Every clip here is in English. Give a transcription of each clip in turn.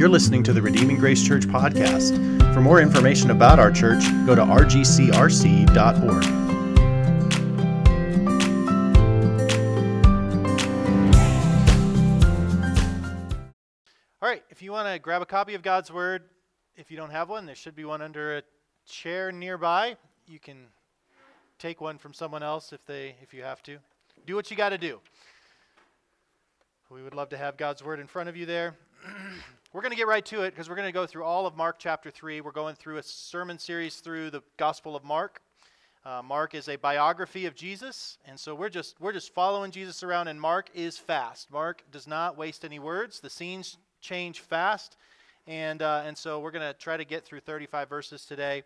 You're listening to the Redeeming Grace Church podcast. For more information about our church, go to rgcrc.org. If you want to grab a copy of God's Word, if you don't have one, there should be one under a chair nearby. You can take one from someone else if you have to. Do what you got to do. We would love to have God's Word in front of you there. We're going to get right to it because we're going to go through all of Mark chapter 3. We're going through a sermon series through the Gospel of Mark. Mark is a biography of Jesus, and so we're just following Jesus around, and Mark is fast. Mark does not waste any words. The scenes change fast, and so we're going to try to get through 35 verses today.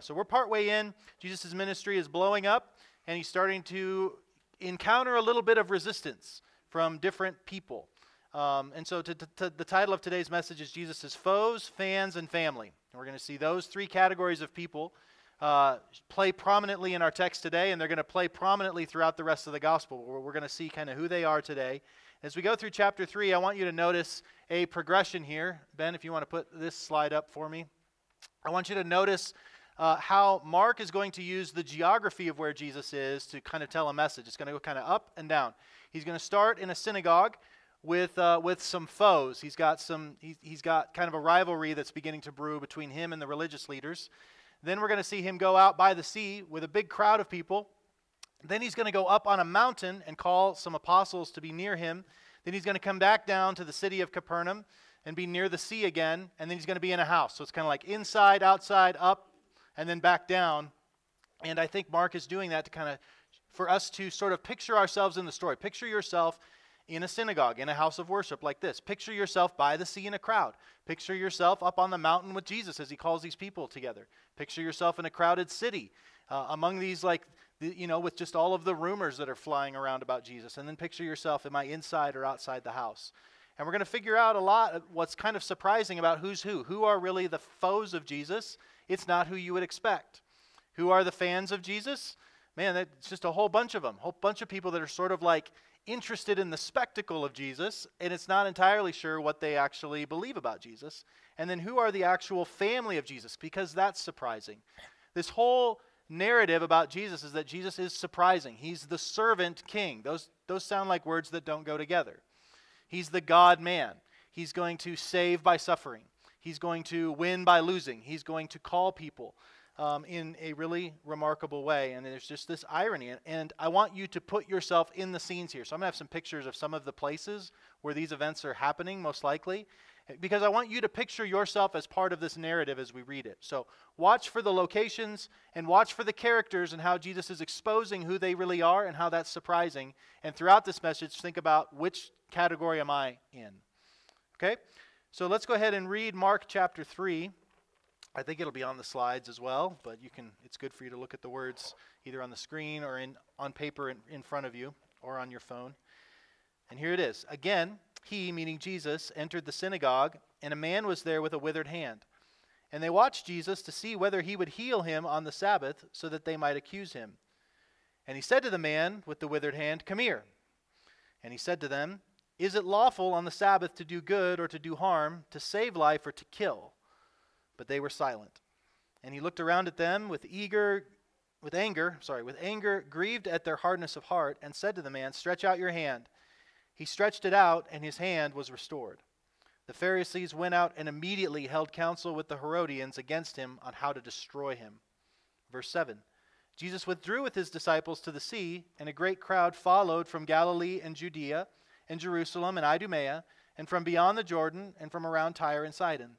So we're partway in. Jesus' ministry is blowing up, and he's starting to encounter a little bit of resistance from different people. And so the title of today's message is Jesus' Foes, Fans, and Family. And we're going to see those three categories of people play prominently in our text today, and they're going to play prominently throughout the rest of the gospel. We're going to see kind of who they are today. As we go through chapter 3, I want you to notice a progression here. Ben, if you want to put this slide up for me. I want you to notice how Mark is going to use the geography of where Jesus is to kind of tell a message. It's going to go kind of up and down. He's going to start in a synagogue with some foes. He's got kind of a rivalry that's beginning to brew between him and the religious leaders. Then we're going to see him go out by the sea with a big crowd of people. Then he's going to go up on a mountain and call some apostles to be near him. Then he's going to come back down to the city of Capernaum and be near the sea again. And then he's going to be in a house. So it's kind of like inside, outside, up, and then back down. And I think Mark is doing that to kind of, for us to sort of picture ourselves in the story. Picture yourself in a synagogue, in a house of worship like this. Picture yourself by the sea in a crowd. Picture yourself up on the mountain with Jesus as he calls these people together. Picture yourself in a crowded city among these with just all of the rumors that are flying around about Jesus. And then picture yourself, am I inside or outside the house? And we're going to figure out a lot of what's kind of surprising about who's who. Who are really the foes of Jesus? It's not who you would expect. Who are the fans of Jesus? Man, that's just a whole bunch of them. A whole bunch of people that are sort of like interested in the spectacle of Jesus, and it's not entirely sure what they actually believe about Jesus. And then who are the actual family of Jesus? Because that's surprising. This whole narrative about Jesus is that Jesus is surprising. He's the servant king. Those sound like words that don't go together. He's the God man. He's going to save by suffering. He's going to win by losing. He's going to call people in a really remarkable way. And there's just this irony. And I want you to put yourself in the scenes here. So I'm going to have some pictures of some of the places where these events are happening, most likely, because I want you to picture yourself as part of this narrative as we read it. So watch for the locations and watch for the characters and how Jesus is exposing who they really are and how that's surprising. And throughout this message, think about which category am I in. Okay? So let's go ahead and read Mark chapter 3. I think it'll be on the slides as well, but it's good for you to look at the words either on the screen or on paper in front of you or on your phone. And here it is. Again, he, meaning Jesus, entered the synagogue, and a man was there with a withered hand. And they watched Jesus to see whether he would heal him on the Sabbath so that they might accuse him. And he said to the man with the withered hand, "Come here." And he said to them, "Is it lawful on the Sabbath to do good or to do harm, to save life or to kill?" But they were silent. And he looked around at them with anger, grieved at their hardness of heart, and said to the man, "Stretch out your hand." He stretched it out, and his hand was restored. The Pharisees went out and immediately held counsel with the Herodians against him on how to destroy him. Verse 7, Jesus withdrew with his disciples to the sea, and a great crowd followed from Galilee and Judea and Jerusalem and Idumea, and from beyond the Jordan, and from around Tyre and Sidon.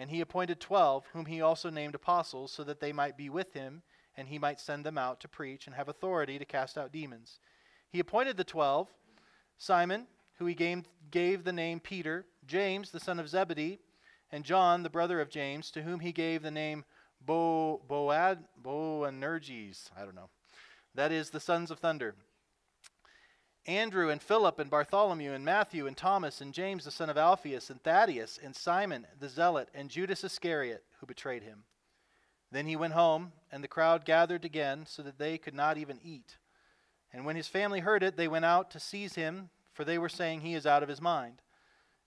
And he appointed 12, whom he also named apostles, so that they might be with him, and he might send them out to preach and have authority to cast out demons. He appointed the 12, Simon, who he gave the name Peter, James, the son of Zebedee, and John, the brother of James, to whom he gave the name Boanerges, I don't know, that is, the sons of thunder. Andrew and Philip and Bartholomew and Matthew and Thomas and James, the son of Alphaeus, and Thaddeus and Simon the Zealot and Judas Iscariot, who betrayed him. Then he went home, and the crowd gathered again so that they could not even eat. And when his family heard it, they went out to seize him, for they were saying, he is out of his mind.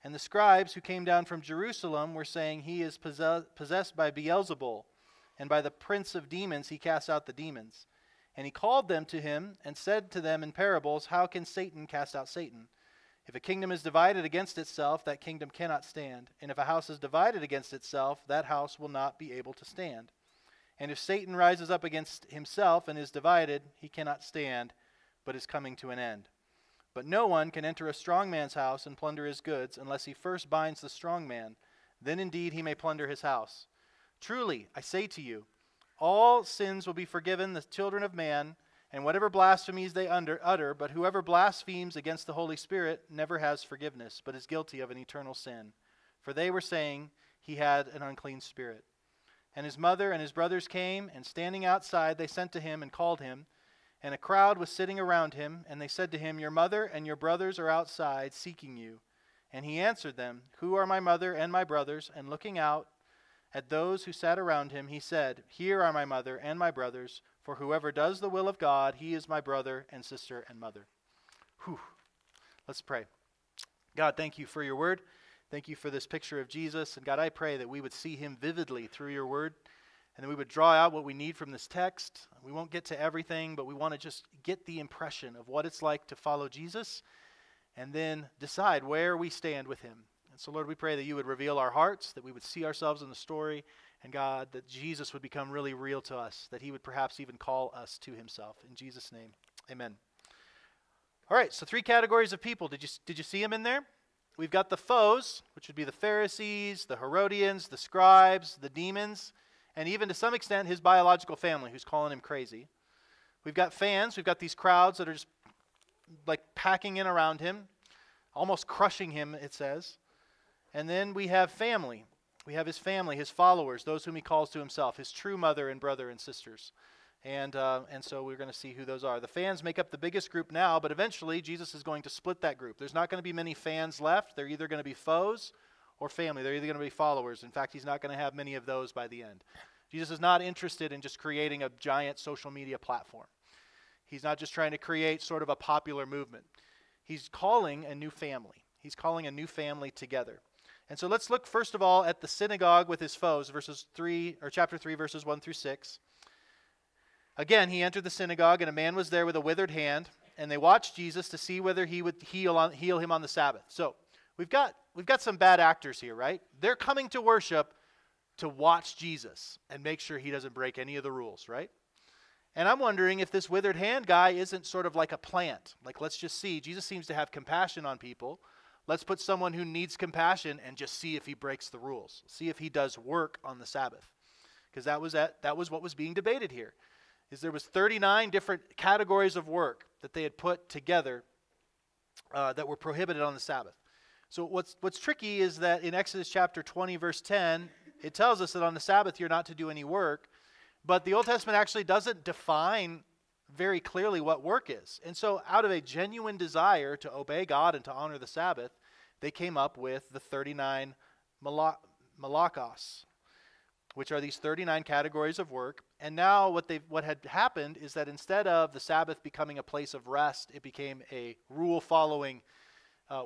And the scribes who came down from Jerusalem were saying, he is possessed by Beelzebul, and by the prince of demons he casts out the demons. And he called them to him and said to them in parables, how can Satan cast out Satan? If a kingdom is divided against itself, that kingdom cannot stand. And if a house is divided against itself, that house will not be able to stand. And if Satan rises up against himself and is divided, he cannot stand, but is coming to an end. But no one can enter a strong man's house and plunder his goods unless he first binds the strong man. Then indeed he may plunder his house. Truly, I say to you, all sins will be forgiven the children of man, and whatever blasphemies they utter, but whoever blasphemes against the Holy Spirit never has forgiveness, but is guilty of an eternal sin. For they were saying he had an unclean spirit. And his mother and his brothers came, and standing outside they sent to him and called him. And a crowd was sitting around him, and they said to him, your mother and your brothers are outside seeking you. And he answered them, who are my mother and my brothers? And looking out at those who sat around him, he said, here are my mother and my brothers, for whoever does the will of God, he is my brother and sister and mother. Whew. Let's pray. God, thank you for your word. Thank you for this picture of Jesus. And God, I pray that we would see him vividly through your word, and that we would draw out what we need from this text. We won't get to everything, but we want to just get the impression of what it's like to follow Jesus and then decide where we stand with him. And so, Lord, we pray that you would reveal our hearts, that we would see ourselves in the story, and God, that Jesus would become really real to us, that he would perhaps even call us to himself. In Jesus' name, amen. All right, so three categories of people. Did you see them in there? We've got the foes, which would be the Pharisees, the Herodians, the scribes, the demons, and even to some extent his biological family who's calling him crazy. We've got fans. We've got these crowds that are just like packing in around him, almost crushing him, it says. And then we have family. We have his family, his followers, those whom he calls to himself, his true mother and brother and sisters. And so we're going to see who those are. The fans make up the biggest group now, but eventually Jesus is going to split that group. There's not going to be many fans left. They're either going to be foes or family. They're either going to be followers. In fact, he's not going to have many of those by the end. Jesus is not interested in just creating a giant social media platform. He's not just trying to create sort of a popular movement. He's calling a new family. He's calling a new family together. And so let's look first of all at the synagogue with his foes, chapter 3, verses 1 through 6. Again, he entered the synagogue, and a man was there with a withered hand, and they watched Jesus to see whether he would heal him on the Sabbath. So we've got some bad actors here, right? They're coming to worship to watch Jesus and make sure he doesn't break any of the rules, right? And I'm wondering if this withered hand guy isn't sort of like a plant. Like, let's just see. Jesus seems to have compassion on people. Let's put someone who needs compassion and just see if he breaks the rules. See if he does work on the Sabbath. Because that was what was being debated here. Is there was 39 different categories of work that they had put together that were prohibited on the Sabbath. So what's tricky is that in Exodus chapter 20, verse 10, it tells us that on the Sabbath you're not to do any work. But the Old Testament actually doesn't define very clearly what work is. And so out of a genuine desire to obey God and to honor the Sabbath, they came up with the 39 malakos, which are these 39 categories of work. And now what had happened is that instead of the Sabbath becoming a place of rest, it became a rule-following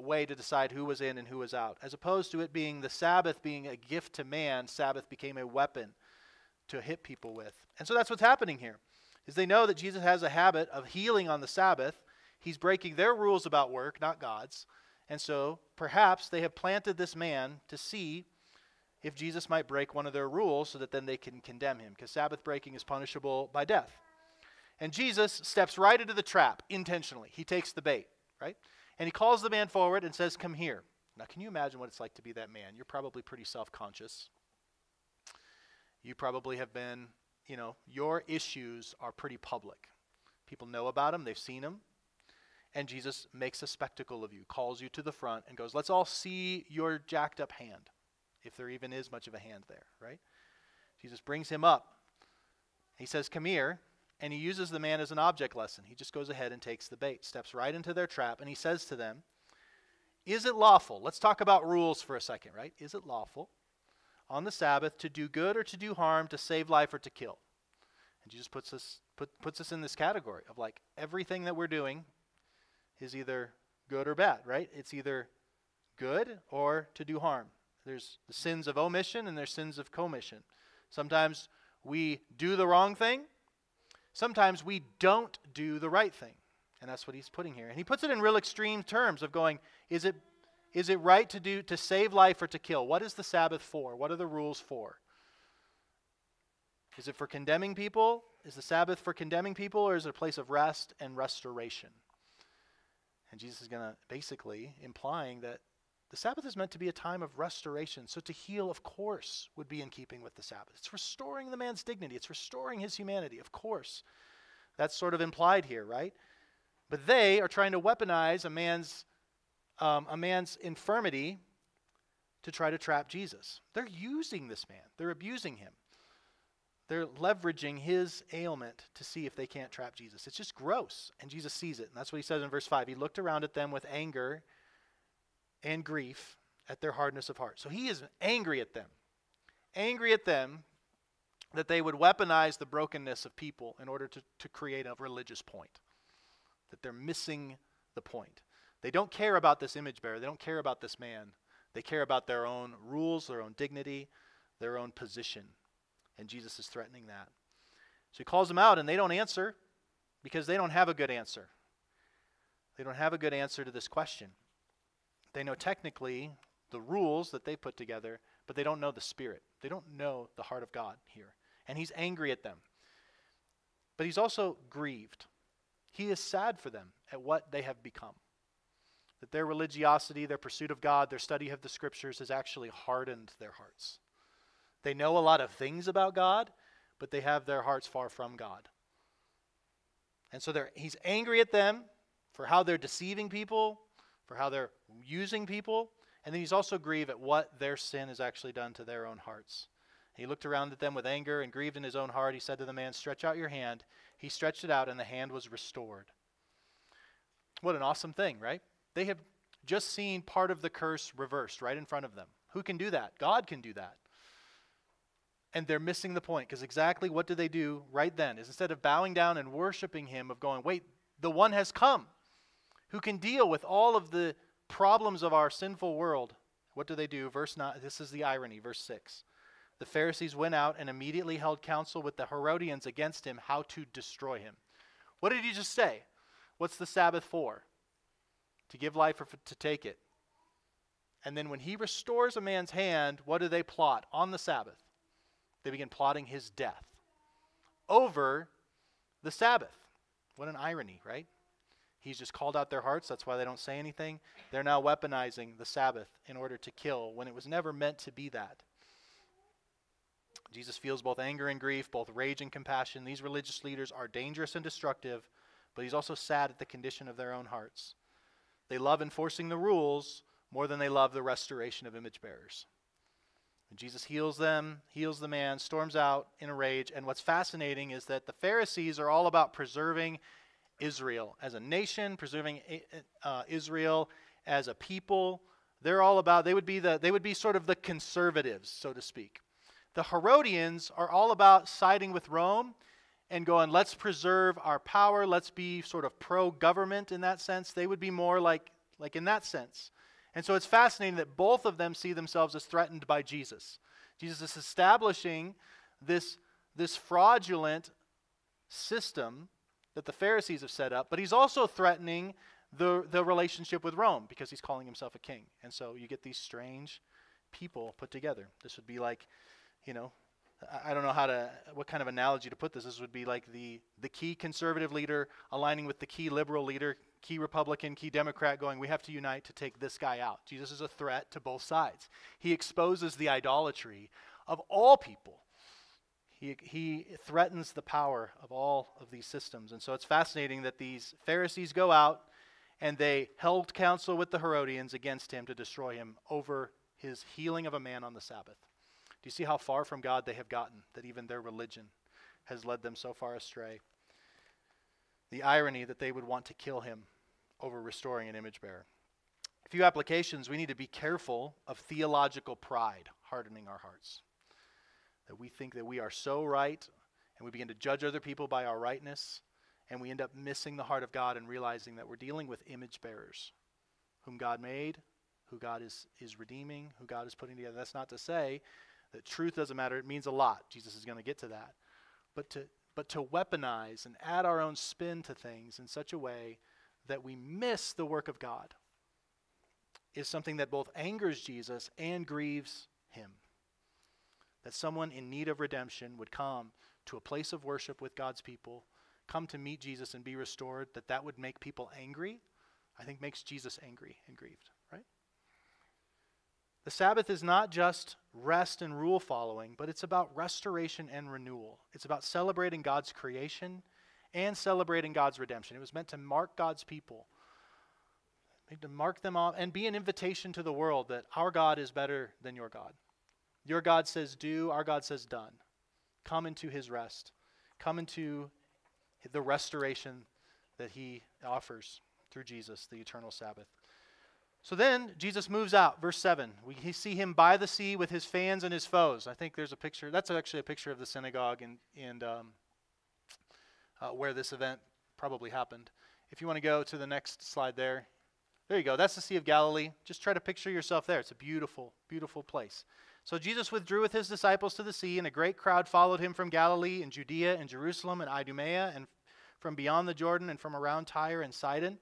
way to decide who was in and who was out. As opposed to it being the Sabbath being a gift to man, Sabbath became a weapon to hit people with. And so that's what's happening here. Is they know that Jesus has a habit of healing on the Sabbath. He's breaking their rules about work, not God's. And so perhaps they have planted this man to see if Jesus might break one of their rules so that then they can condemn him, because Sabbath breaking is punishable by death. And Jesus steps right into the trap intentionally. He takes the bait, right? And he calls the man forward and says, come here. Now, can you imagine what it's like to be that man? You're probably pretty self-conscious. You probably have been, you know, your issues are pretty public. People know about them. They've seen them. And Jesus makes a spectacle of you, calls you to the front and goes, let's all see your jacked up hand. if there even is much of a hand there, right? Jesus brings him up. He says, come here, and he uses the man as an object lesson. He just goes ahead and takes the bait, steps right into their trap, and he says to them, is it lawful? Let's talk about rules for a second, right? Is it lawful on the Sabbath to do good or to do harm, to save life or to kill? And Jesus puts us in this category of like everything that we're doing is either good or bad, right? It's either good or to do harm. There's the sins of omission and there's sins of commission. Sometimes we do the wrong thing. Sometimes we don't do the right thing. And that's what he's putting here. And he puts it in real extreme terms of going, is it right to save life or to kill? What is the Sabbath for? What are the rules for? Is it for condemning people? Is the Sabbath for condemning people, or is it a place of rest and restoration? And Jesus is going to basically implying that the Sabbath is meant to be a time of restoration. So to heal, of course, would be in keeping with the Sabbath. It's restoring the man's dignity. It's restoring his humanity, of course. That's sort of implied here, right? But they are trying to weaponize a man's infirmity to try to trap Jesus. They're using this man. They're abusing him. They're leveraging his ailment to see if they can't trap Jesus. It's just gross. And Jesus sees it. And that's what he says in verse 5. He looked around at them with anger and grief at their hardness of heart. So he is angry at them. Angry at them that they would weaponize the brokenness of people in order to create a religious point. That they're missing the point. They don't care about this image bearer. They don't care about this man. They care about their own rules, their own dignity, their own position. And Jesus is threatening that. So he calls them out, and they don't answer because they don't have a good answer. They don't have a good answer to this question. They know technically the rules that they put together, but they don't know the Spirit. They don't know the heart of God here. And he's angry at them. But he's also grieved. He is sad for them at what they have become. That their religiosity, their pursuit of God, their study of the Scriptures has actually hardened their hearts. They know a lot of things about God, but they have their hearts far from God. And so he's angry at them for how they're deceiving people, for how they're using people, and then he's also grieved at what their sin has actually done to their own hearts. He looked around at them with anger and grieved in his own heart. He said to the man, stretch out your hand. He stretched it out, and the hand was restored. What an awesome thing, right? They have just seen part of the curse reversed right in front of them. Who can do that? God can do that. And they're missing the point, because exactly what do they do right then? Is instead of bowing down and worshiping him, of going, wait, the one has come who can deal with all of the problems of our sinful world. What do they do? Verse 9, this is the irony, verse 6. The Pharisees went out and immediately held counsel with the Herodians against him, how to destroy him. What did he just say? What's the Sabbath for? To give life or to take it? And then when he restores a man's hand, what do they plot on the Sabbath? They begin plotting his death over the Sabbath. What an irony, right? He's just called out their hearts. That's why they don't say anything. They're now weaponizing the Sabbath in order to kill when it was never meant to be that. Jesus feels both anger and grief, both rage and compassion. These religious leaders are dangerous and destructive, but he's also sad at the condition of their own hearts. They love enforcing the rules more than they love the restoration of image bearers. And Jesus heals them, heals the man, storms out in a rage. And what's fascinating is that the Pharisees are all about preserving Israel as a nation, preserving Israel as a people. They're all about, they would be sort of the conservatives, so to speak. The Herodians are all about siding with Rome and going, let's preserve our power. Let's be sort of pro-government in that sense. They would be more like in that sense. And so it's fascinating that both of them see themselves as threatened by Jesus. Jesus is establishing this fraudulent system that the Pharisees have set up, but he's also threatening the relationship with Rome because he's calling himself a king. And so you get these strange people put together. This would be like, you know, I don't know what kind of analogy to put this. This would be like the key conservative leader aligning with the key liberal leader, key Republican, key Democrat, going, we have to unite to take this guy out. Jesus is a threat to both sides. He exposes the idolatry of all people. He threatens the power of all of these systems. And so it's fascinating that these Pharisees go out and they held counsel with the Herodians against him to destroy him over his healing of a man on the Sabbath. Do you see how far from God they have gotten, that even their religion has led them so far astray? The irony that they would want to kill him over restoring an image bearer. A few applications. We need to be careful of theological pride hardening our hearts, that we think that we are so right, and we begin to judge other people by our rightness, and we end up missing the heart of God and realizing that we're dealing with image bearers, whom God made, who God is redeeming, who God is putting together. That's not to say that truth doesn't matter. It means a lot. Jesus is going to get to that. But to weaponize and add our own spin to things in such a way that we miss the work of God is something that both angers Jesus and grieves him. That someone in need of redemption would come to a place of worship with God's people, come to meet Jesus and be restored, that would make people angry, I think makes Jesus angry and grieved, right? The Sabbath is not just rest and rule following, but it's about restoration and renewal. It's about celebrating God's creation and celebrating God's redemption. It was meant to mark God's people, to mark them off and be an invitation to the world that our God is better than your God. Your God says do, our God says done. Come into his rest. Come into the restoration that he offers through Jesus, the eternal Sabbath. So then Jesus moves out. Verse 7, we see him by the sea with his fans and his foes. I think there's a picture. That's actually a picture of the synagogue and where this event probably happened. If you want to go to the next slide there. There you go. That's the Sea of Galilee. Just try to picture yourself there. It's a beautiful, beautiful place. So Jesus withdrew with his disciples to the sea, and a great crowd followed him from Galilee and Judea and Jerusalem and Idumea and from beyond the Jordan and from around Tyre and Sidon.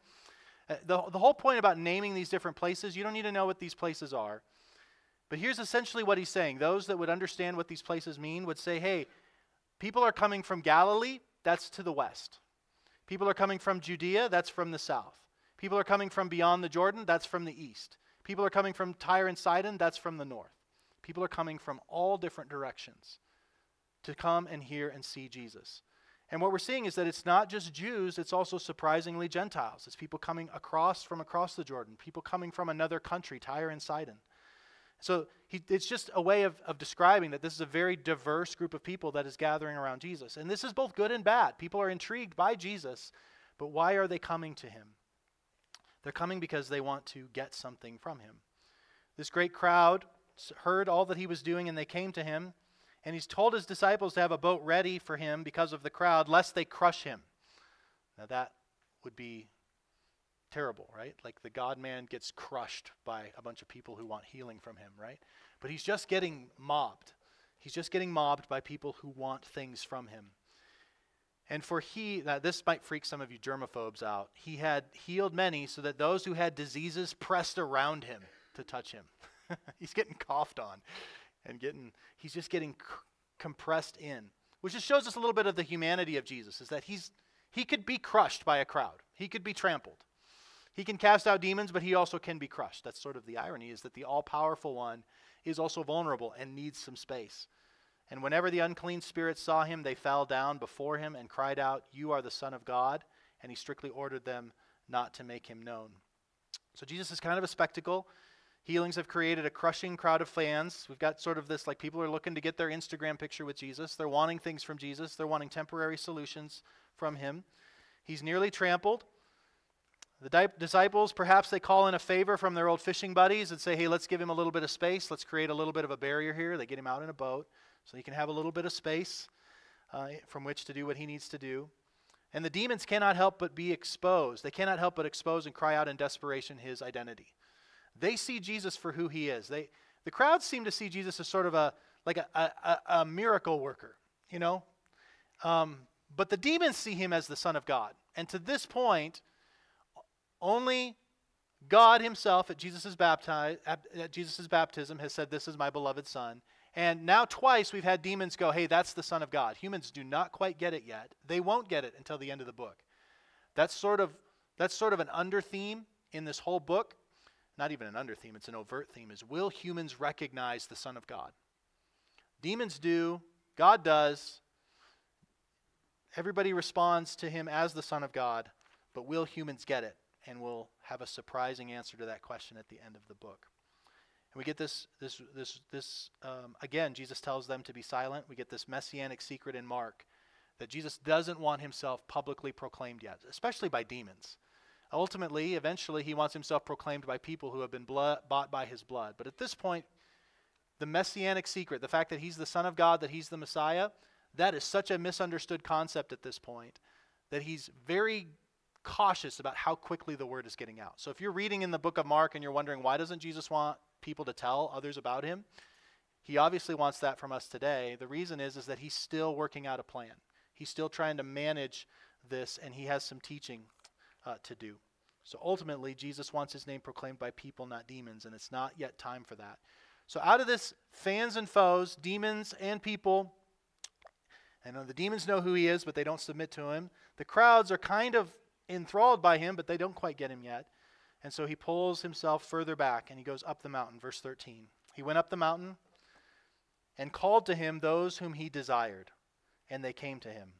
The whole point about naming these different places, you don't need to know what these places are. But here's essentially what he's saying. Those that would understand what these places mean would say, hey, people are coming from Galilee, that's to the west. People are coming from Judea, that's from the south. People are coming from beyond the Jordan, that's from the east. People are coming from Tyre and Sidon, that's from the north. People are coming from all different directions to come and hear and see Jesus. And what we're seeing is that it's not just Jews, it's also surprisingly Gentiles. It's people coming from across the Jordan, people coming from another country, Tyre and Sidon. So it's just a way of describing that this is a very diverse group of people that is gathering around Jesus. And this is both good and bad. People are intrigued by Jesus, but why are they coming to him? They're coming because they want to get something from him. This great crowd heard all that he was doing, and they came to him, and he's told his disciples to have a boat ready for him because of the crowd, lest they crush him. Now that would be terrible, right? Like the God-man gets crushed by a bunch of people who want healing from him, right? But he's just getting mobbed. He's just getting mobbed by people who want things from him. And now this might freak some of you germaphobes out. He had healed many so that those who had diseases pressed around him to touch him. He's getting coughed on and he's just getting compressed in, which just shows us a little bit of the humanity of Jesus, is that he could be crushed by a crowd. He could be trampled. He can cast out demons, but he also can be crushed. That's sort of the irony, is that the all-powerful one is also vulnerable and needs some space. And whenever the unclean spirits saw him, they fell down before him and cried out, "You are the Son of God." And he strictly ordered them not to make him known. So Jesus is kind of a spectacle. Healings have created a crushing crowd of fans. We've got sort of this, like, people are looking to get their Instagram picture with Jesus. They're wanting things from Jesus. They're wanting temporary solutions from him. He's nearly trampled. The disciples, perhaps they call in a favor from their old fishing buddies and say, hey, let's give him a little bit of space. Let's create a little bit of a barrier here. They get him out in a boat so he can have a little bit of space from which to do what he needs to do. And the demons cannot help but be exposed. They cannot help but expose and cry out in desperation his identity. They see Jesus for who he is. The crowd seem to see Jesus as sort of a miracle worker, you know. But the demons see him as the Son of God. And to this point, only God himself at Jesus' baptism has said, "This is my beloved Son." And now twice we've had demons go, "Hey, that's the Son of God." Humans do not quite get it yet. They won't get it until the end of the book. That's sort of an under theme in this whole book. Not even an under theme, it's an overt theme, is will humans recognize the Son of God? Demons do, God does. Everybody responds to him as the Son of God, but will humans get it? And we'll have a surprising answer to that question at the end of the book. And we get this again, Jesus tells them to be silent. We get this messianic secret in Mark that Jesus doesn't want himself publicly proclaimed yet, especially by demons. Ultimately, eventually, he wants himself proclaimed by people who have been bought by his blood. But at this point, the messianic secret, the fact that he's the Son of God, that he's the Messiah, that is such a misunderstood concept at this point that he's very cautious about how quickly the word is getting out. So if you're reading in the book of Mark and you're wondering, why doesn't Jesus want people to tell others about him? He obviously wants that from us today. The reason is that he's still working out a plan. He's still trying to manage this, and he has some teaching to do. So ultimately, Jesus wants his name proclaimed by people, not demons, and it's not yet time for that. So out of this, fans and foes, demons and people, and the demons know who he is, but they don't submit to him. The crowds are kind of enthralled by him, but they don't quite get him yet. And so he pulls himself further back, and he goes up the mountain, verse 13. He went up the mountain and called to him those whom he desired, and they came to him.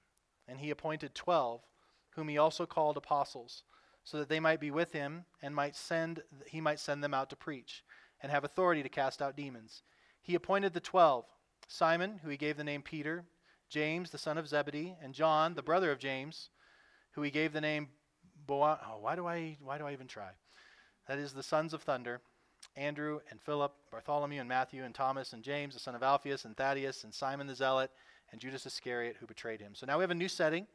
And he appointed 12, whom he also called apostles, so that they might be with him and he might send them out to preach and have authority to cast out demons. He appointed the 12, Simon, who he gave the name Peter, James, the son of Zebedee, and John, the brother of James, who he gave the name Why do I even try? That is the sons of thunder, Andrew and Philip, Bartholomew and Matthew and Thomas and James, the son of Alphaeus and Thaddeus and Simon the Zealot and Judas Iscariot, who betrayed him. So now we have a new setting.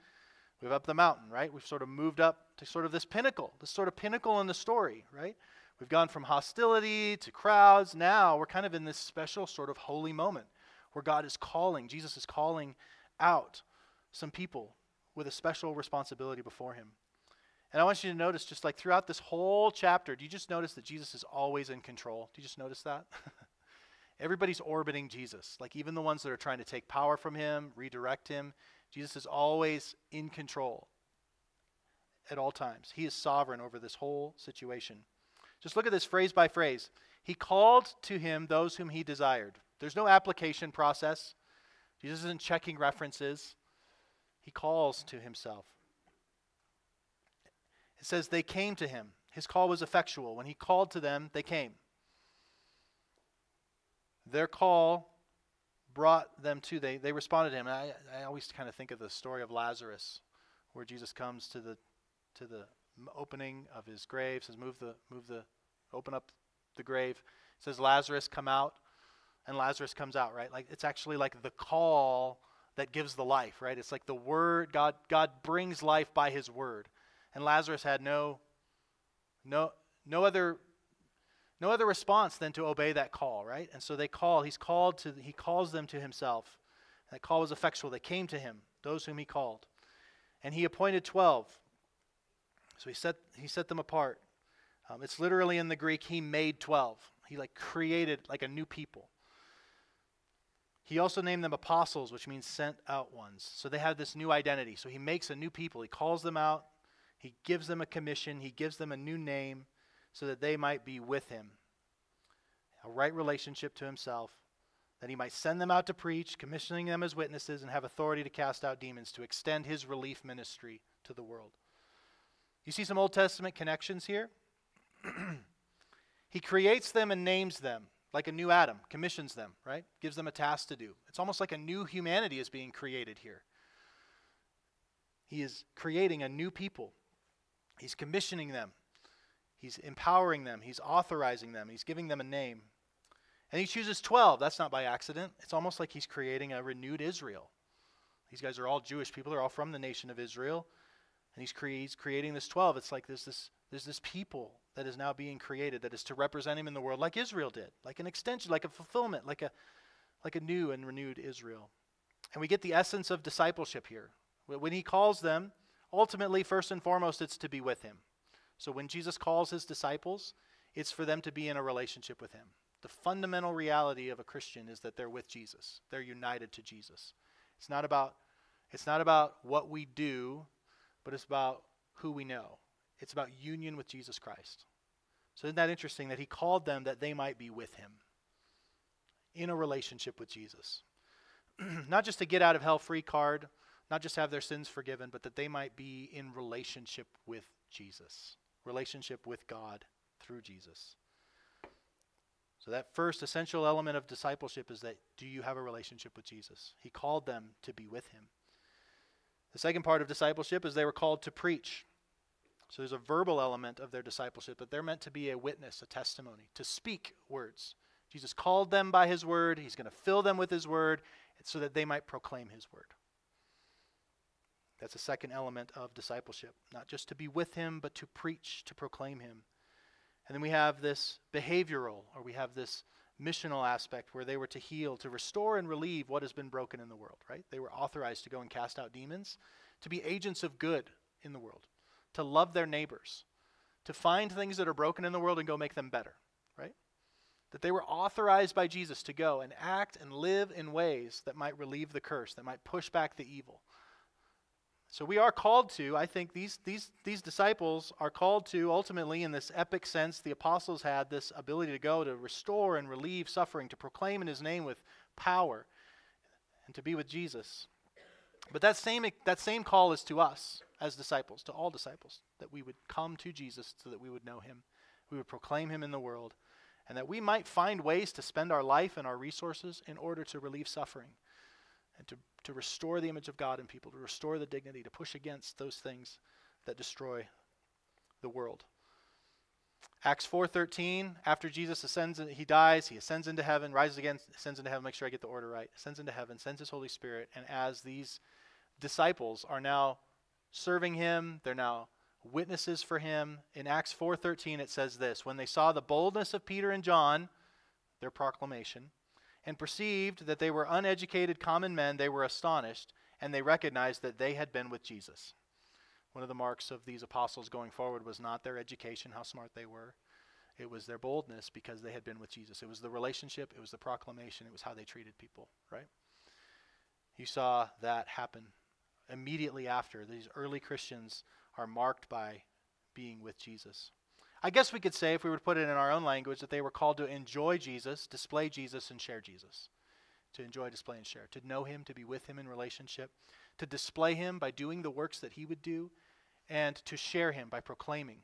We've up the mountain, right? We've sort of moved up to sort of this pinnacle in the story, right? We've gone from hostility to crowds. Now we're kind of in this special sort of holy moment where God is calling, Jesus is calling out some people with a special responsibility before him. And I want you to notice, just like throughout this whole chapter, do you just notice that Jesus is always in control? Do you just notice that? Everybody's orbiting Jesus, like even the ones that are trying to take power from him, redirect him. Jesus is always in control at all times. He is sovereign over this whole situation. Just look at this phrase by phrase. He called to him those whom he desired. There's no application process. Jesus isn't checking references. He calls to himself. It says they came to him. His call was effectual. When he called to them, they came. Their call brought them to, they responded to him. And I always kind of think of the story of Lazarus, where Jesus comes to the opening of his grave, says, open up the grave. It says, Lazarus, come out. And Lazarus comes out, right? Like, it's actually like the call that gives the life, right? It's like the word, God brings life by his word. And Lazarus had no other response than to obey that call, right? And so they call. He calls them to himself. That call was effectual. They came to him, those whom he called, and he appointed 12. So he set them apart. It's literally in the Greek. He made 12. He created a new people. He also named them apostles, which means sent out ones. So they have this new identity. So he makes a new people. He calls them out. He gives them a commission. He gives them a new name, so that they might be with him, a right relationship to himself, that he might send them out to preach, commissioning them as witnesses, and have authority to cast out demons, to extend his relief ministry to the world. You see some Old Testament connections here? He creates them and names them, like a new Adam, commissions them, right? Gives them a task to do. It's almost like a new humanity is being created here. He is creating a new people. He's commissioning them. He's empowering them. He's authorizing them. He's giving them a name. And he chooses 12. That's not by accident. It's almost like he's creating a renewed Israel. These guys are all Jewish people. They're all from the nation of Israel. And he's creating this 12. It's like there's this people that is now being created that is to represent him in the world like Israel did, like an extension, like a fulfillment, like a new and renewed Israel. And we get the essence of discipleship here. When he calls them, ultimately, first and foremost, it's to be with him. So when Jesus calls his disciples, it's for them to be in a relationship with him. The fundamental reality of a Christian is that they're with Jesus. They're united to Jesus. It's not about what we do, but it's about who we know. It's about union with Jesus Christ. So isn't that interesting that he called them that they might be with him in a relationship with Jesus? Not just a get out of hell free card, not just have their sins forgiven, but that they might be in relationship with Jesus. Relationship with God through Jesus. So So that first essential element of discipleship is that, do you have a relationship with Jesus? He called them to be with him. The second part of discipleship is they were called to preach. So there's a verbal element of their discipleship, but they're meant to be a witness, a testimony, to speak words. Jesus called them by his word. He's going to fill them with his word so that they might proclaim his word. That's a second element of discipleship, not just to be with him, but to preach, to proclaim him. And then we have this behavioral, or we have this missional aspect where they were to heal, to restore and relieve what has been broken in the world, right? They were authorized to go and cast out demons, to be agents of good in the world, to love their neighbors, to find things that are broken in the world and go make them better, right? That they were authorized by Jesus to go and act and live in ways that might relieve the curse, that might push back the evil. So we are called to, I think these disciples are called to, ultimately in this epic sense, the apostles had this ability to go to restore and relieve suffering, to proclaim in his name with power, and to be with Jesus. But that same call is to us as disciples, to all disciples, that we would come to Jesus so that we would know him, we would proclaim him in the world, and that we might find ways to spend our life and our resources in order to relieve suffering, and to restore the image of God in people, to restore the dignity, to push against those things that destroy the world. Acts 4:13, after Jesus ascends, he dies, he ascends into heaven, rises again, ascends into heaven, make sure I get the order right, ascends into heaven, sends his Holy Spirit, and as these disciples are now serving him, they're now witnesses for him. In Acts 4:13 it says this, when they saw the boldness of Peter and John, their proclamation, and perceived that they were uneducated common men, they were astonished, and they recognized that they had been with Jesus. One of the marks of these apostles going forward was not their education, how smart they were. It was their boldness because they had been with Jesus. It was the relationship, it was the proclamation, it was how they treated people, right? You saw that happen immediately after. These early Christians are marked by being with Jesus. I guess we could say, if we were to put it in our own language, that they were called to enjoy Jesus, display Jesus, and share Jesus. To enjoy, display, and share. To know him, to be with him in relationship. To display him by doing the works that he would do. And to share him by proclaiming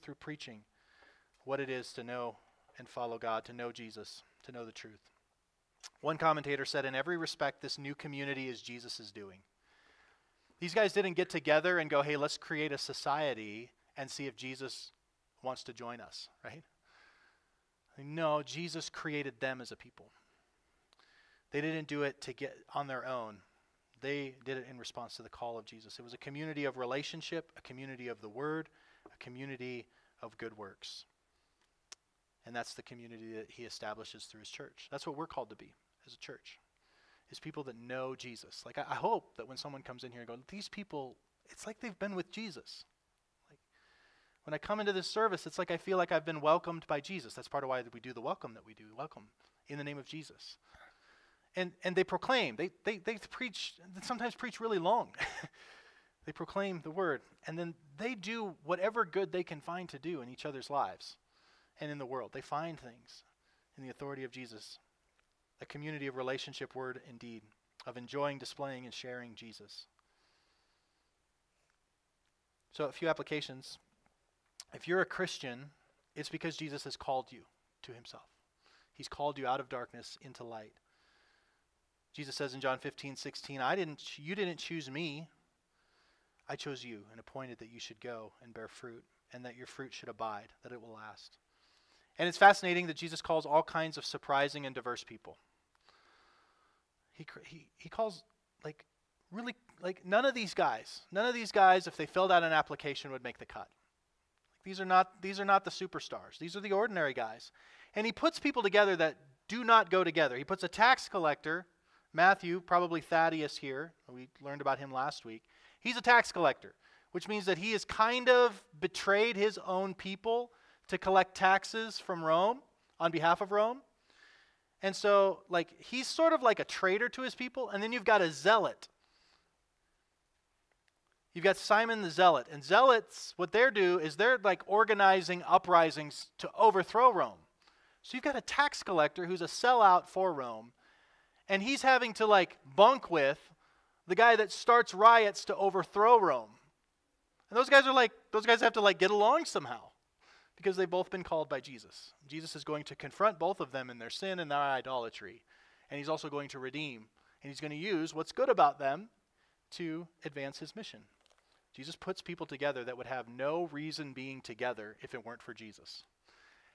through preaching what it is to know and follow God, to know Jesus, to know the truth. One commentator said, in every respect, this new community is Jesus' doing. These guys didn't get together and go, hey, let's create a society and see if Jesus wants to join us, right? No, Jesus created them as a people. They didn't do it to get on their own. They did it in response to the call of Jesus. It was a community of relationship, a community of the word, a community of good works. And that's the community that he establishes through his church. That's what we're called to be as a church, is people that know Jesus. Like, I hope that when someone comes in here and goes, these people, it's like they've been with Jesus. When I come into this service, it's like I feel like I've been welcomed by Jesus. That's part of why we do the welcome that we do, welcome in the name of Jesus. And they proclaim. They preach, sometimes preach really long. They proclaim the word. And then they do whatever good they can find to do in each other's lives and in the world. They find things in the authority of Jesus, a community of relationship, word, and deed, of enjoying, displaying, and sharing Jesus. So a few applications. If you're a Christian, it's because Jesus has called you to himself. He's called you out of darkness into light. Jesus says in John 15:16, you didn't choose me. I chose you and appointed that you should go and bear fruit, and that your fruit should abide, that it will last. And it's fascinating that Jesus calls all kinds of surprising and diverse people. He calls, like, really, like, none of these guys, if they filled out an application, would make the cut. These are not the superstars. These are the ordinary guys. And he puts people together that do not go together. He puts a tax collector, Matthew, probably Thaddeus here. We learned about him last week. He's a tax collector, which means that he has kind of betrayed his own people to collect taxes from Rome, on behalf of Rome. And so, like, he's sort of like a traitor to his people. And then you've got a zealot. You've got Simon the Zealot. And zealots, what they do is they're like organizing uprisings to overthrow Rome. So you've got a tax collector who's a sellout for Rome. And he's having to, like, bunk with the guy that starts riots to overthrow Rome. And those guys have to, like, get along somehow. because they've both been called by Jesus. Jesus is going to confront both of them in their sin and their idolatry. And he's also going to redeem. And he's going to use what's good about them to advance his mission. Jesus puts people together that would have no reason being together if it weren't for Jesus.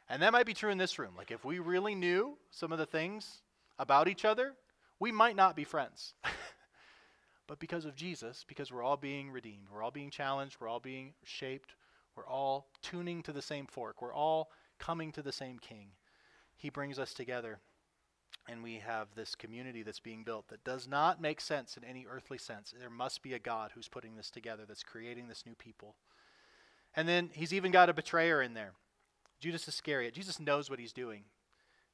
And that might be true in this room. Like if we really knew some of the things about each other, we might not be friends. But because of Jesus, because we're all being redeemed, we're all being challenged, we're all being shaped, we're all tuning to the same fork, we're all coming to the same King. He brings us together, and we have this community that's being built that does not make sense in any earthly sense. There must be a God who's putting this together, that's creating this new people. And then he's even got a betrayer in there, Judas Iscariot. Jesus knows what he's doing,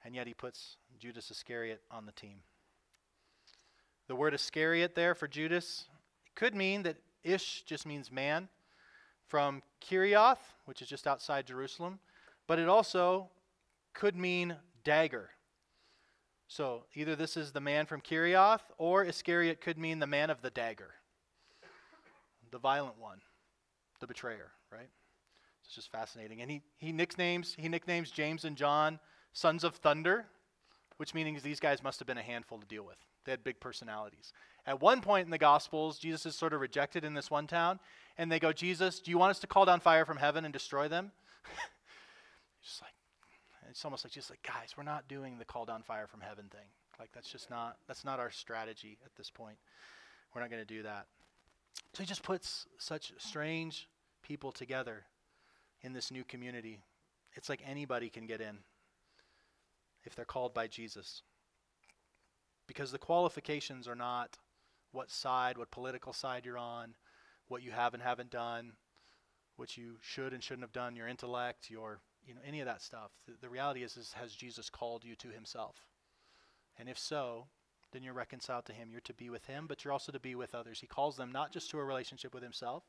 and yet he puts Judas Iscariot on the team. The word Iscariot there for Judas could mean that ish just means man, from Kirioth, which is just outside Jerusalem, but it also could mean dagger. So either this is the man from Kirioth, or Iscariot could mean the man of the dagger, the violent one, the betrayer, right? It's just fascinating. And he nicknames James and John sons of thunder, which means these guys must have been a handful to deal with. They had big personalities. At one point in the Gospels, Jesus is sort of rejected in this one town, and they go, Jesus, do you want us to call down fire from heaven and destroy them? Just like, it's almost like, just like, guys, we're not doing the call down fire from heaven thing. Like, that's just not, that's not our strategy at this point. We're not going to do that. So he just puts such strange people together in this new community. It's like anybody can get in if they're called by Jesus. Because the qualifications are not what side, what political side you're on, what you have and haven't done, what you should and shouldn't have done, your intellect, your, you know, any of that stuff. The reality is, has Jesus called you to himself? And if so, then you're reconciled to him. You're to be with him, but you're also to be with others. He calls them not just to a relationship with himself,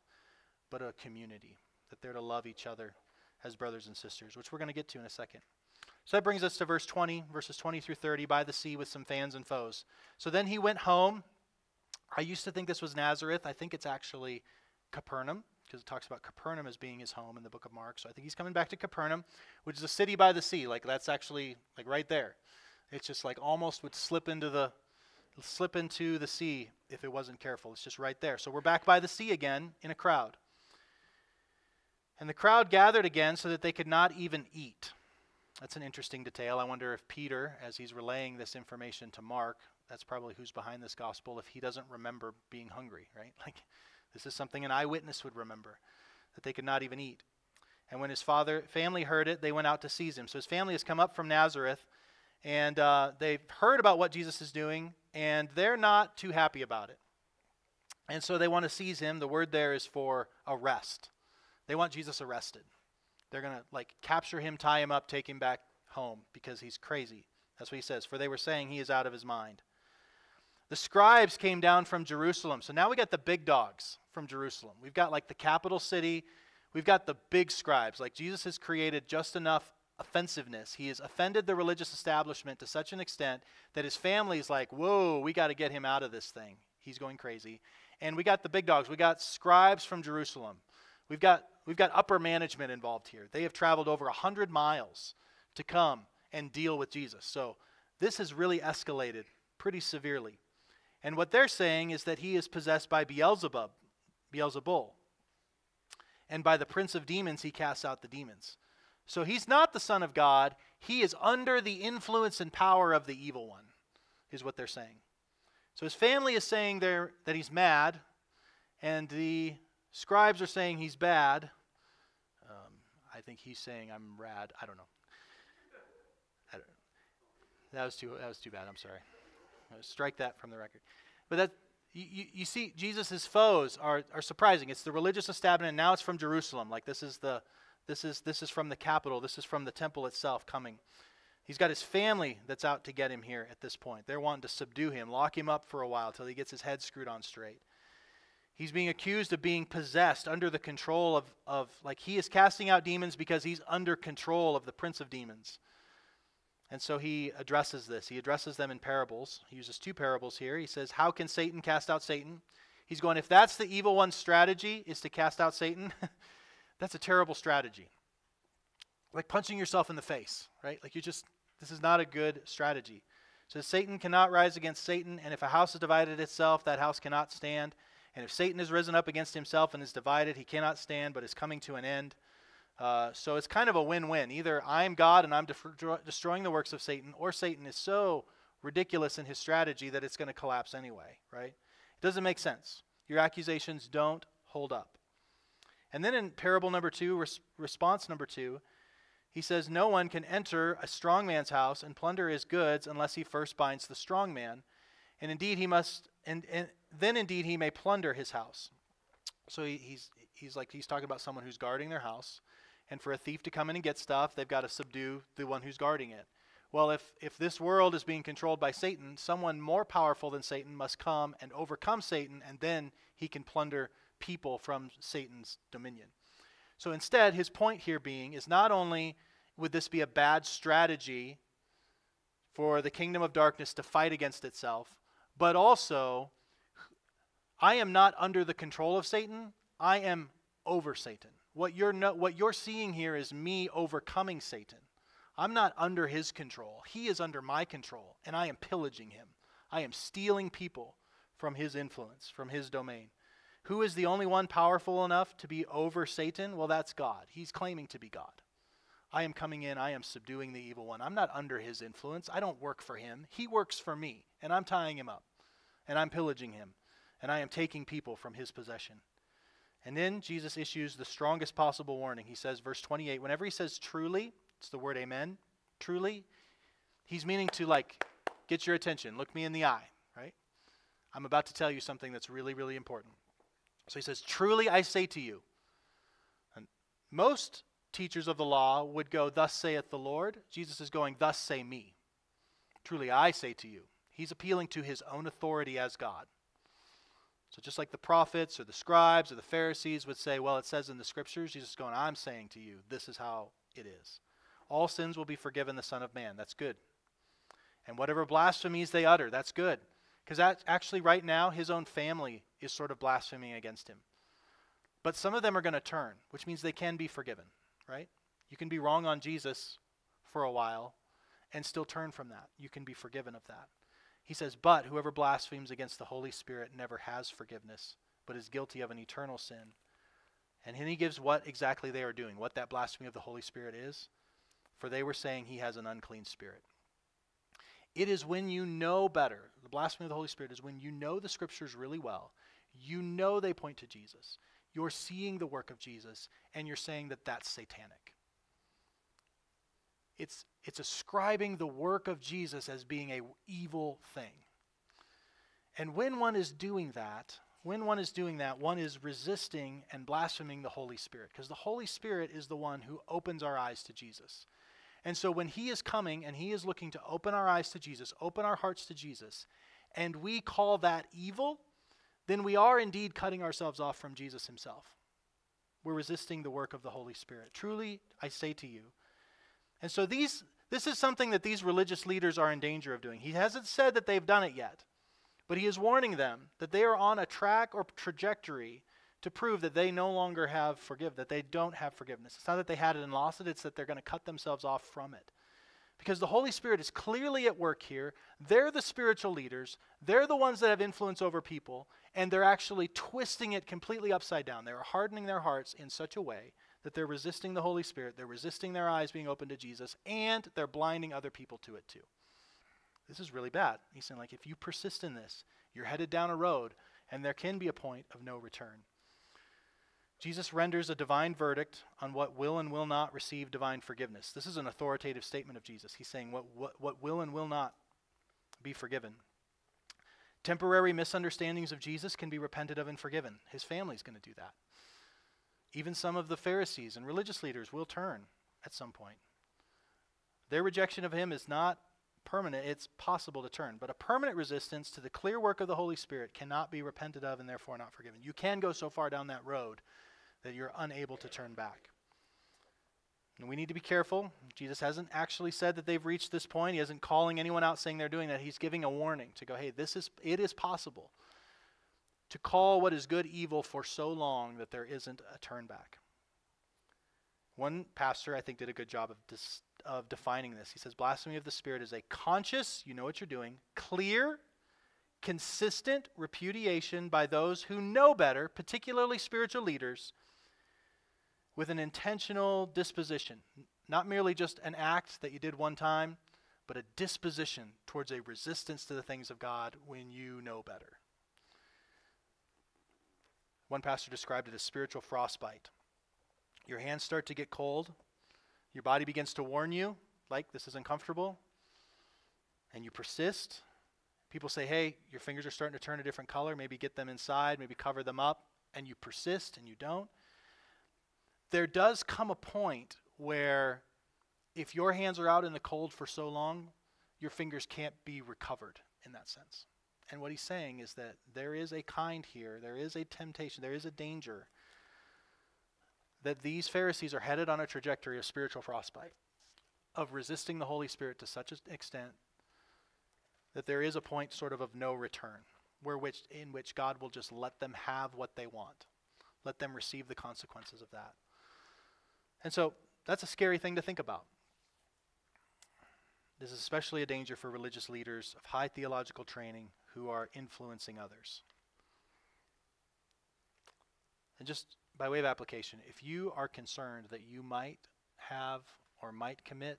but a community, that they're to love each other as brothers and sisters, which we're going to get to in a second. So that brings us to verse 20, verses 20 through 30, by the sea with some fans and foes. So then he went home. I used to think this was Nazareth. I think it's actually Capernaum, because it talks about Capernaum as being his home in the book of Mark. So I think he's coming back to Capernaum, which is a city by the sea. Like that's actually like right there. It's just like almost would slip into the sea if it wasn't careful. It's just right there. So we're back by the sea again in a crowd. And the crowd gathered again so that they could not even eat. That's an interesting detail. I wonder if Peter, as he's relaying this information to Mark, that's probably who's behind this gospel, if he doesn't remember being hungry, right? Like this is something an eyewitness would remember, that they could not even eat. And when his family heard it, they went out to seize him. So his family has come up from Nazareth, and they've heard about what Jesus is doing, and they're not too happy about it. And so they want to seize him. The word there is for arrest. They want Jesus arrested. They're going to like capture him, tie him up, take him back home because he's crazy. That's what he says. For they were saying he is out of his mind. The scribes came down from Jerusalem. So now we got the big dogs from Jerusalem. We've got like the capital city. We've got the big scribes. Like Jesus has created just enough offensiveness. He has offended the religious establishment to such an extent that his family's like, whoa, we got to get him out of this thing. He's going crazy. And we got the big dogs. We got scribes from Jerusalem. We've got upper management involved here. They have traveled over 100 miles to come and deal with Jesus. So this has really escalated pretty severely. And what they're saying is that he is possessed by Beelzebul. And by the prince of demons, he casts out the demons. So he's not the Son of God. He is under the influence and power of the evil one, is what they're saying. So his family is saying there that he's mad, and the scribes are saying he's bad. I think he's saying I'm rad. I don't know. That was too bad. I'm sorry. Strike that from the record. But that you see, Jesus' foes are surprising. It's the religious establishment, and now it's from Jerusalem. Like this is from the capital. This is from the temple itself coming. He's got his family that's out to get him here at this point. They're wanting to subdue him, lock him up for a while till he gets his head screwed on straight. He's being accused of being possessed under the control of like he is casting out demons because he's under control of the prince of demons. And so he addresses this. He addresses them in parables. He uses two parables here. He says, how can Satan cast out Satan? He's going, if that's the evil one's strategy is to cast out Satan, that's a terrible strategy. like punching yourself in the face, right? Like this is not a good strategy. So Satan cannot rise against Satan, and if a house is divided itself, that house cannot stand. And if Satan is risen up against himself and is divided, he cannot stand, but is coming to an end. So it's kind of a win-win. Either I'm God and I'm destroying the works of Satan, or Satan is so ridiculous in his strategy that it's going to collapse anyway, right? It doesn't make sense. Your accusations don't hold up. And then in parable number two, response number two, he says, no one can enter a strong man's house and plunder his goods unless he first binds the strong man. And indeed he must, and then indeed he may plunder his house. So he's talking about someone who's guarding their house. And for a thief to come in and get stuff, they've got to subdue the one who's guarding it. Well, if this world is being controlled by Satan, someone more powerful than Satan must come and overcome Satan, and then he can plunder people from Satan's dominion. So instead, his point here being is not only would this be a bad strategy for the kingdom of darkness to fight against itself, but also I am not under the control of Satan, I am over Satan. What you're seeing here is me overcoming Satan. I'm not under his control. He is under my control, and I am pillaging him. I am stealing people from his influence, from his domain. Who is the only one powerful enough to be over Satan? Well, that's God. He's claiming to be God. I am coming in. I am subduing the evil one. I'm not under his influence. I don't work for him. He works for me, and I'm tying him up, and I'm pillaging him, and I am taking people from his possession. And then Jesus issues the strongest possible warning. He says, verse 28, whenever he says truly, it's the word amen, truly, he's meaning to get your attention, look me in the eye, right? I'm about to tell you something that's really, really important. So he says, truly I say to you. And most teachers of the law would go, thus saith the Lord. Jesus is going, thus say me. Truly I say to you. He's appealing to his own authority as God. So just like the prophets or the scribes or the Pharisees would say, well, it says in the scriptures, Jesus is going, I'm saying to you, this is how it is. All sins will be forgiven the Son of Man. That's good. And whatever blasphemies they utter, that's good. Because actually right now, his own family is sort of blaspheming against him. But some of them are going to turn, which means they can be forgiven, right? You can be wrong on Jesus for a while and still turn from that. You can be forgiven of that. He says, but whoever blasphemes against the Holy Spirit never has forgiveness, but is guilty of an eternal sin. And then he gives what exactly they are doing, what that blasphemy of the Holy Spirit is. For they were saying he has an unclean spirit. It is when you know better. The blasphemy of the Holy Spirit is when you know the scriptures really well. You know they point to Jesus. You're seeing the work of Jesus, and you're saying that that's satanic. It's ascribing the work of Jesus as being an evil thing. And when one is doing that, one is resisting and blaspheming the Holy Spirit, because the Holy Spirit is the one who opens our eyes to Jesus. And so when he is coming and he is looking to open our eyes to Jesus, open our hearts to Jesus, and we call that evil, then we are indeed cutting ourselves off from Jesus himself. We're resisting the work of the Holy Spirit. Truly, I say to you. And so this is something that these religious leaders are in danger of doing. He hasn't said that they've done it yet, but he is warning them that they are on a track or trajectory to prove that they no longer have forgiveness, that they don't have forgiveness. It's not that they had it and lost it, it's that they're going to cut themselves off from it. Because the Holy Spirit is clearly at work here. They're the spiritual leaders. They're the ones that have influence over people, and they're actually twisting it completely upside down. They're hardening their hearts in such a way that they're resisting the Holy Spirit, they're resisting their eyes being open to Jesus, and they're blinding other people to it too. This is really bad. He's saying, if you persist in this, you're headed down a road, and there can be a point of no return. Jesus renders a divine verdict on what will and will not receive divine forgiveness. This is an authoritative statement of Jesus. He's saying what will and will not be forgiven. Temporary misunderstandings of Jesus can be repented of and forgiven. His family's going to do that. Even some of the Pharisees and religious leaders will turn at some point. Their rejection of him is not permanent. It's possible to turn. But a permanent resistance to the clear work of the Holy Spirit cannot be repented of and therefore not forgiven. You can go so far down that road that you're unable to turn back. And we need to be careful. Jesus hasn't actually said that they've reached this point. He isn't calling anyone out saying they're doing that. He's giving a warning to go, hey, it is possible to call what is good evil for so long that there isn't a turn back. One pastor, I think, did a good job of defining this. He says, blasphemy of the Spirit is a conscious, you know what you're doing, clear, consistent repudiation by those who know better, particularly spiritual leaders, with an intentional disposition. Not merely just an act that you did one time, but a disposition towards a resistance to the things of God when you know better. One pastor described it as spiritual frostbite. Your hands start to get cold, your body begins to warn you, like, this is uncomfortable, and you persist. People say, hey, your fingers are starting to turn a different color, maybe get them inside, maybe cover them up, and you persist and you don't. There does come a point where if your hands are out in the cold for so long, your fingers can't be recovered in that sense. And what he's saying is that there is a kind here, there is a temptation, there is a danger that these Pharisees are headed on a trajectory of spiritual frostbite, of resisting the Holy Spirit to such an extent that there is a point sort of no return, in which God will just let them have what they want, let them receive the consequences of that. And so that's a scary thing to think about. This is especially a danger for religious leaders of high theological training who are influencing others. And just by way of application, if you are concerned that you might have or might commit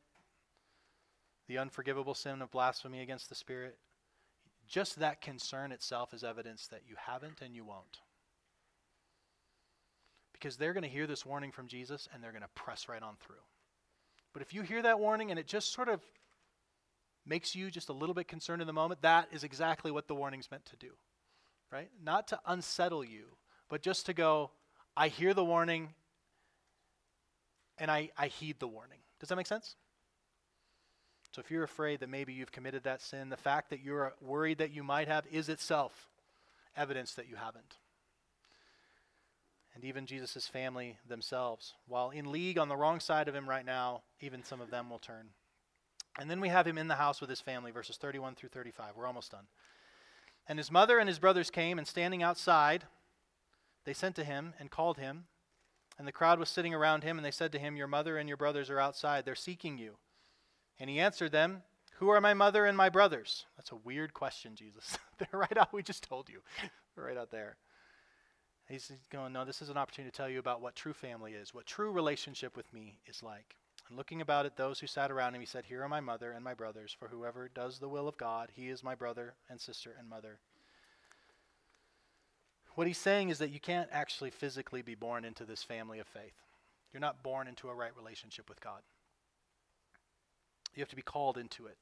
the unforgivable sin of blasphemy against the Spirit, just that concern itself is evidence that you haven't and you won't. Because they're going to hear this warning from Jesus and they're going to press right on through. But if you hear that warning and it just sort of makes you just a little bit concerned in the moment, that is exactly what the warning's meant to do, right? Not to unsettle you, but just to go, I hear the warning and I heed the warning. Does that make sense? So if you're afraid that maybe you've committed that sin, the fact that you're worried that you might have is itself evidence that you haven't. And even Jesus' family themselves, while in league on the wrong side of him right now, even some of them will turn. And then we have him in the house with his family, verses 31 through 35. We're almost done. And his mother and his brothers came, and standing outside, they sent to him and called him. And the crowd was sitting around him, and they said to him, your mother and your brothers are outside. They're seeking you. And he answered them, who are my mother and my brothers? That's a weird question, Jesus. They're right out. We just told you. They're right out there. He's going, no, this is an opportunity to tell you about what true family is, what true relationship with me is like. And looking about at those who sat around him, he said, here are my mother and my brothers, for whoever does the will of God, he is my brother and sister and mother. What he's saying is that you can't actually physically be born into this family of faith. You're not born into a right relationship with God. You have to be called into it.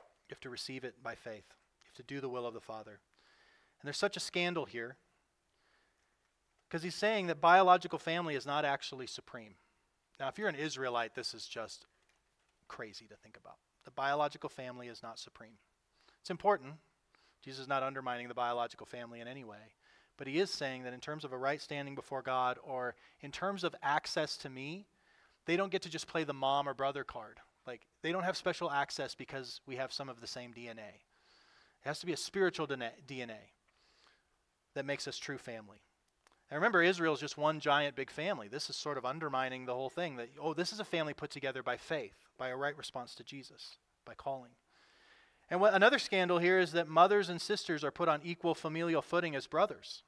You have to receive it by faith. You have to do the will of the Father. And there's such a scandal here, because he's saying that biological family is not actually supreme. Now, if you're an Israelite, this is just crazy to think about. The biological family is not supreme. It's important. Jesus is not undermining the biological family in any way. But he is saying that in terms of a right standing before God, or in terms of access to me, they don't get to just play the mom or brother card. Like, they don't have special access because we have some of the same DNA. It has to be a spiritual DNA that makes us true family. And remember, Israel is just one giant big family. This is sort of undermining the whole thing. That, oh, this is a family put together by faith, by a right response to Jesus, by calling. And what, another scandal here is that mothers and sisters are put on equal familial footing as brothers.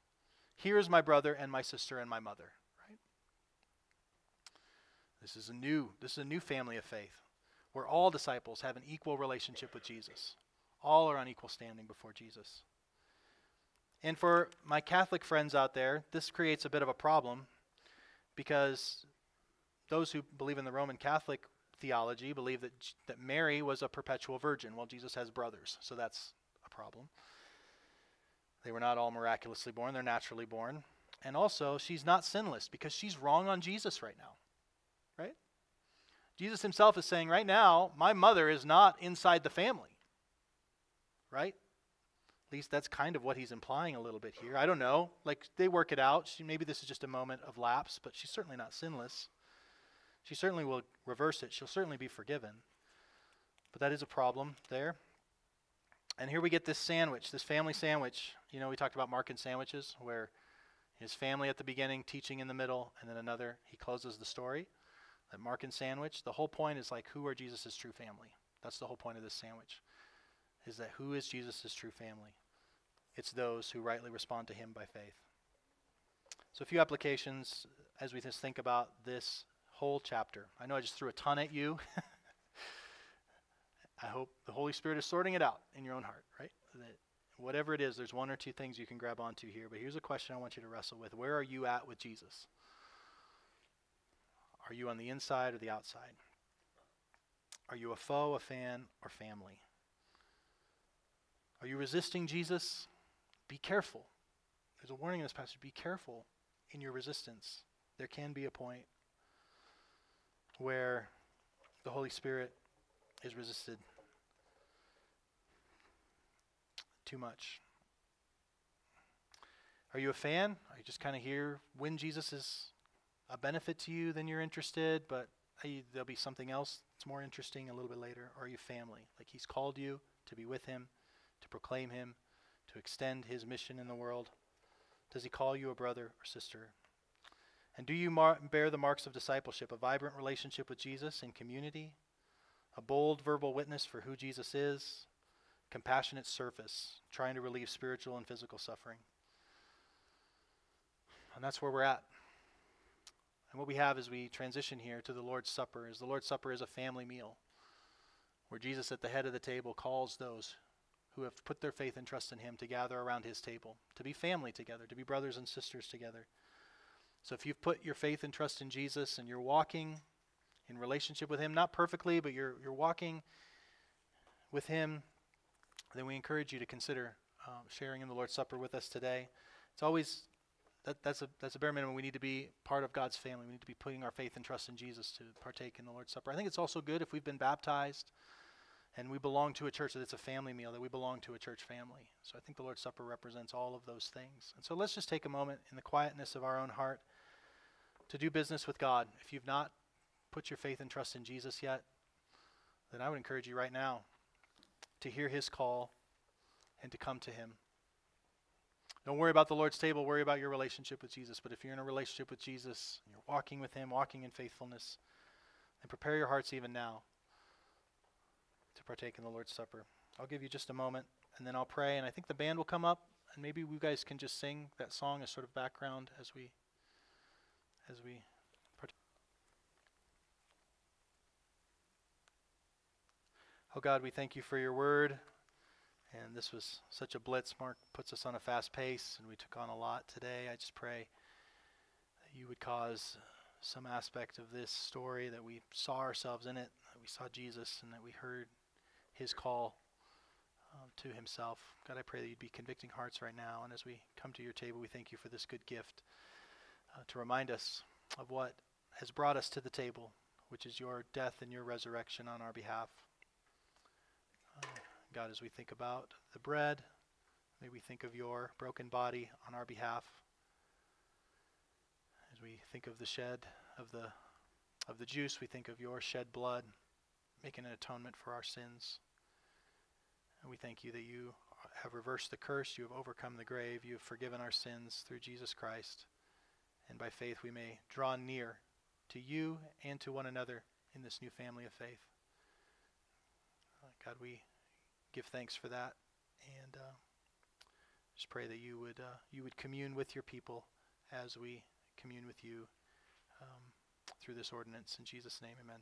Here is my brother and my sister and my mother. Right? This is a new family of faith, where all disciples have an equal relationship with Jesus. All are on equal standing before Jesus. And for my Catholic friends out there, this creates a bit of a problem, because those who believe in the Roman Catholic theology believe that Mary was a perpetual virgin. Well, Jesus has brothers, so that's a problem. They were not all miraculously born. They're naturally born. And also, she's not sinless, because she's wrong on Jesus right now, right? Jesus himself is saying, right now, my mother is not inside the family, right? At least that's kind of what he's implying a little bit here. I don't know. Like, they work it out. Maybe this is just a moment of lapse, but she's certainly not sinless. She certainly will reverse it. She'll certainly be forgiven. But that is a problem there. And here we get this sandwich, this family sandwich. You know, we talked about Mark and sandwiches, where his family at the beginning, teaching in the middle, and then another. He closes the story. that Mark and sandwich, the whole point is like, who are Jesus' true family? That's the whole point of this sandwich, is that who is Jesus' true family? It's those who rightly respond to him by faith. So a few applications as we just think about this whole chapter. I know I just threw a ton at you. I hope the Holy Spirit is sorting it out in your own heart, right? That whatever it is, there's one or two things you can grab onto here. But here's a question I want you to wrestle with. Where are you at with Jesus? Are you on the inside or the outside? Are you a foe, a fan, or family? Are you resisting Jesus? Be careful. There's a warning in this passage. Be careful in your resistance. There can be a point where the Holy Spirit is resisted too much. Are you a fan? Are you just kind of here when Jesus is a benefit to you, then you're interested, but there'll be something else that's more interesting a little bit later? Or are you family? Like, he's called you to be with him, to proclaim him, to extend his mission in the world. Does he call you a brother or sister? And do you bear the marks of discipleship, a vibrant relationship with Jesus in community, a bold verbal witness for who Jesus is, compassionate service, trying to relieve spiritual and physical suffering? And that's where we're at. And what we have as we transition here to the Lord's Supper is the Lord's Supper is a family meal where Jesus at the head of the table calls those who have put their faith and trust in him to gather around his table, to be family together, to be brothers and sisters together. So if you've put your faith and trust in Jesus and you're walking in relationship with him, not perfectly, but you're walking with him, then we encourage you to consider sharing in the Lord's Supper with us today. It's always, that's a bare minimum. We need to be part of God's family. We need to be putting our faith and trust in Jesus to partake in the Lord's Supper. I think it's also good if we've been baptized and we belong to a church, that it's a family meal, that we belong to a church family. So I think the Lord's Supper represents all of those things. And so let's just take a moment in the quietness of our own heart to do business with God. If you've not put your faith and trust in Jesus yet, then I would encourage you right now to hear his call and to come to him. Don't worry about the Lord's table. Worry about your relationship with Jesus. But if you're in a relationship with Jesus, and you're walking with him, walking in faithfulness, then prepare your hearts even now to partake in the Lord's Supper. I'll give you just a moment, and then I'll pray, and I think the band will come up, and maybe you guys can just sing that song as sort of background as we partake. Oh God, we thank you for your word, and this was such a blitz. Mark puts us on a fast pace, and we took on a lot today. I just pray that you would cause some aspect of this story, that we saw ourselves in it, that we saw Jesus, and that we heard his call to himself. God, I pray that you'd be convicting hearts right now. And as we come to your table, we thank you for this good gift to remind us of what has brought us to the table, which is your death and your resurrection on our behalf. God, as we think about the bread, may we think of your broken body on our behalf. As we think of the shed of the juice, we think of your shed blood, making an atonement for our sins. And we thank you that you have reversed the curse, you have overcome the grave, you have forgiven our sins through Jesus Christ. And by faith we may draw near to you and to one another in this new family of faith. God, we give thanks for that, and just pray that you would commune with your people as we commune with you through this ordinance. In Jesus' name, amen.